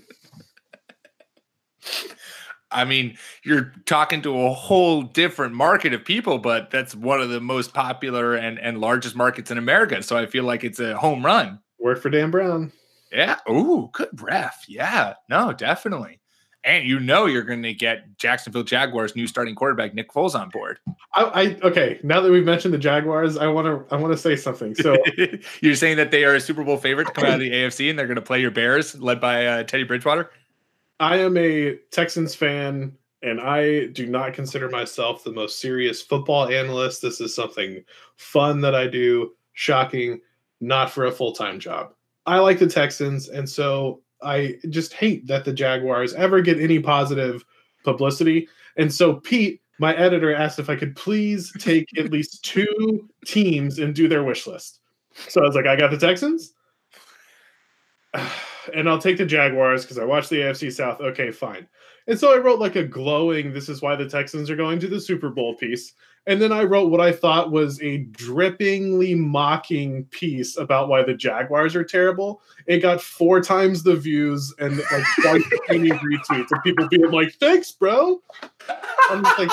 I mean, you're talking to a whole different market of people, but that's one of the most popular and, and largest markets in America. So I feel like it's a home run. Work for Dan Brown. Yeah. Ooh, good breath. Yeah. No, definitely. And you know you're going to get Jacksonville Jaguars' new starting quarterback Nick Foles on board. I, I okay. Now that we've mentioned the Jaguars, I want to I want to say something. So you're saying that they are a Super Bowl favorite to come out of the A F C, and they're going to play your Bears, led by uh, Teddy Bridgewater. I am a Texans fan, and I do not consider myself the most serious football analyst. This is something fun that I do. Shocking, not for a full time job. I like the Texans, and so. I just hate that the Jaguars ever get any positive publicity. And so Pete, my editor, asked if I could please take at least two teams and do their wish list. So I was like, I got the Texans. And I'll take the Jaguars because I watched the A F C South. Okay, fine. And so I wrote like a glowing, this is why the Texans are going to the Super Bowl piece. And then I wrote what I thought was a drippingly mocking piece about why the Jaguars are terrible. It got four times the views and like twenty retweets of people being like, thanks, bro. I'm just like,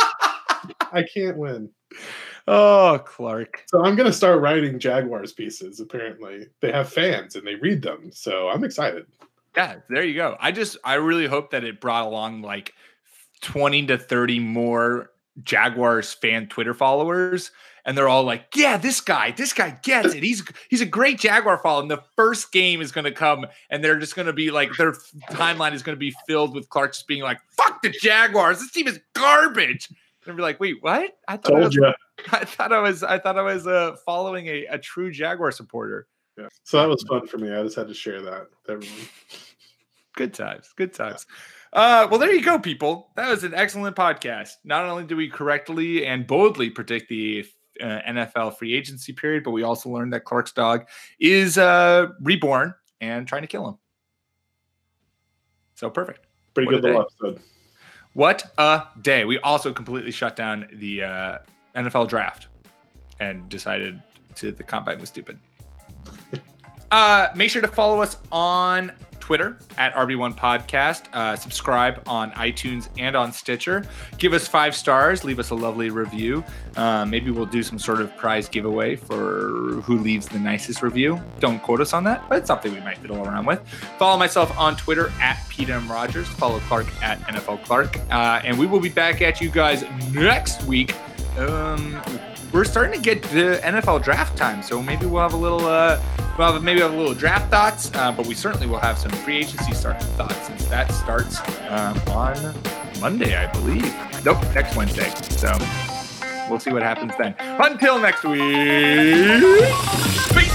I can't win. Oh, Clark. So I'm going to start writing Jaguars pieces, apparently. They have fans and they read them. So I'm excited. Yeah, there you go. I just, I really hope that it brought along like twenty to thirty more Jaguars fan Twitter followers. And they're all like, yeah, this guy, this guy gets it. He's, he's a great Jaguar follow. And the first game is going to come and they're just going to be like, their timeline is going to be filled with Clark just being like, fuck the Jaguars. This team is garbage. And be like, wait, what? I thought Told I was, you. I thought I was, I thought I was uh, following a, a true Jaguar supporter. Yeah. So that was fun for me. I just had to share that with everyone. Good times. Good times. Yeah. Uh, well, there you go, people. That was an excellent podcast. Not only did we correctly and boldly predict the uh, N F L free agency period, but we also learned that Clark's dog is uh, reborn and trying to kill him. So perfect. Pretty what good little episode. What a day. We also completely shut down the uh, N F L draft and decided to the combine was stupid. Uh, make sure to follow us on Twitter at R B one podcast. Uh, subscribe on iTunes and on Stitcher. Give us five stars. Leave us a lovely review. Uh, maybe we'll do some sort of prize giveaway for who leaves the nicest review. Don't quote us on that, but it's something we might fiddle around with. Follow myself on Twitter at Pete M. Rogers. Follow Clark at N F L Clark. Uh, and we will be back at you guys next week. Um, we're starting to get to N F L draft time, so maybe we'll have a little, uh, we'll have, maybe we'll have a little draft thoughts, uh, but we certainly will have some free agency start thoughts since that starts um, on Monday, I believe. Nope, next Wednesday. So we'll see what happens then. Until next week. Peace.